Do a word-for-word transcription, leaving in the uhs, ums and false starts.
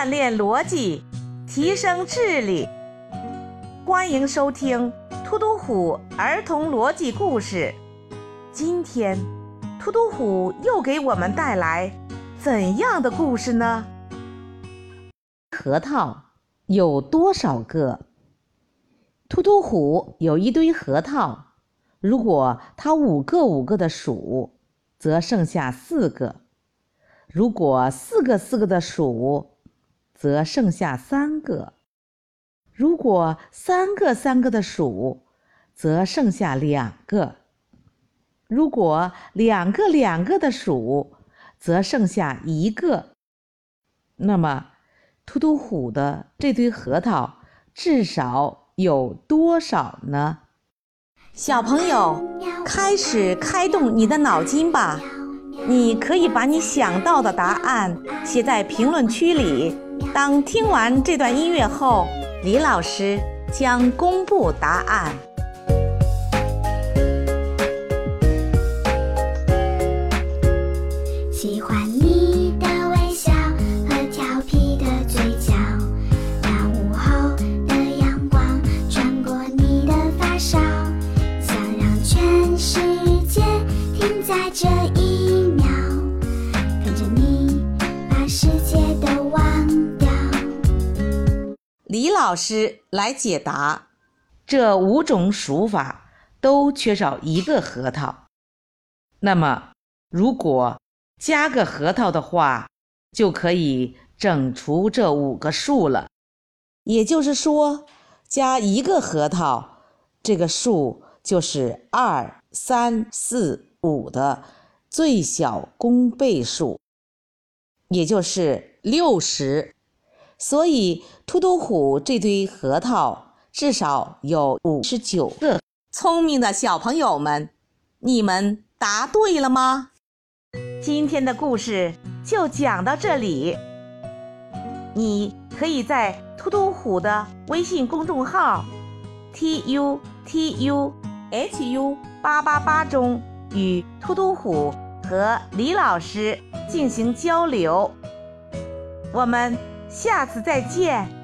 锻炼逻辑，提升智力。欢迎收听突突虎儿童逻辑故事。今天突突虎又给我们带来怎样的故事呢？核桃有多少个？突突虎有一堆核桃，如果它五个五个的数，则剩下四个；如果四个四个的数，则剩下三个；如果三个三个的数，则剩下两个；如果两个两个的数，则剩下一个。那么，突突虎的这堆核桃至少有多少呢？小朋友，开始开动你的脑筋吧！你可以把你想到的答案写在评论区里。当听完这段音乐后，李老师将公布答案。喜欢你的微笑和调皮的嘴角，那午后的阳光穿过你的发梢，想让全世界停在这一秒，跟着你把世界都忘掉。李老师来解答，这五种数法都缺少一个核桃。那么，如果加个核桃的话，就可以整除这五个数了。也就是说，加一个核桃，这个数就是二、三、四、五的最小公倍数，也就是六十。所以突突虎这堆核桃至少有五十九个。聪明的小朋友们，你们答对了吗？今天的故事就讲到这里。你可以在突突虎的微信公众号 T U T U H U 八八八 中与突突虎和李老师进行交流。我们下次再见。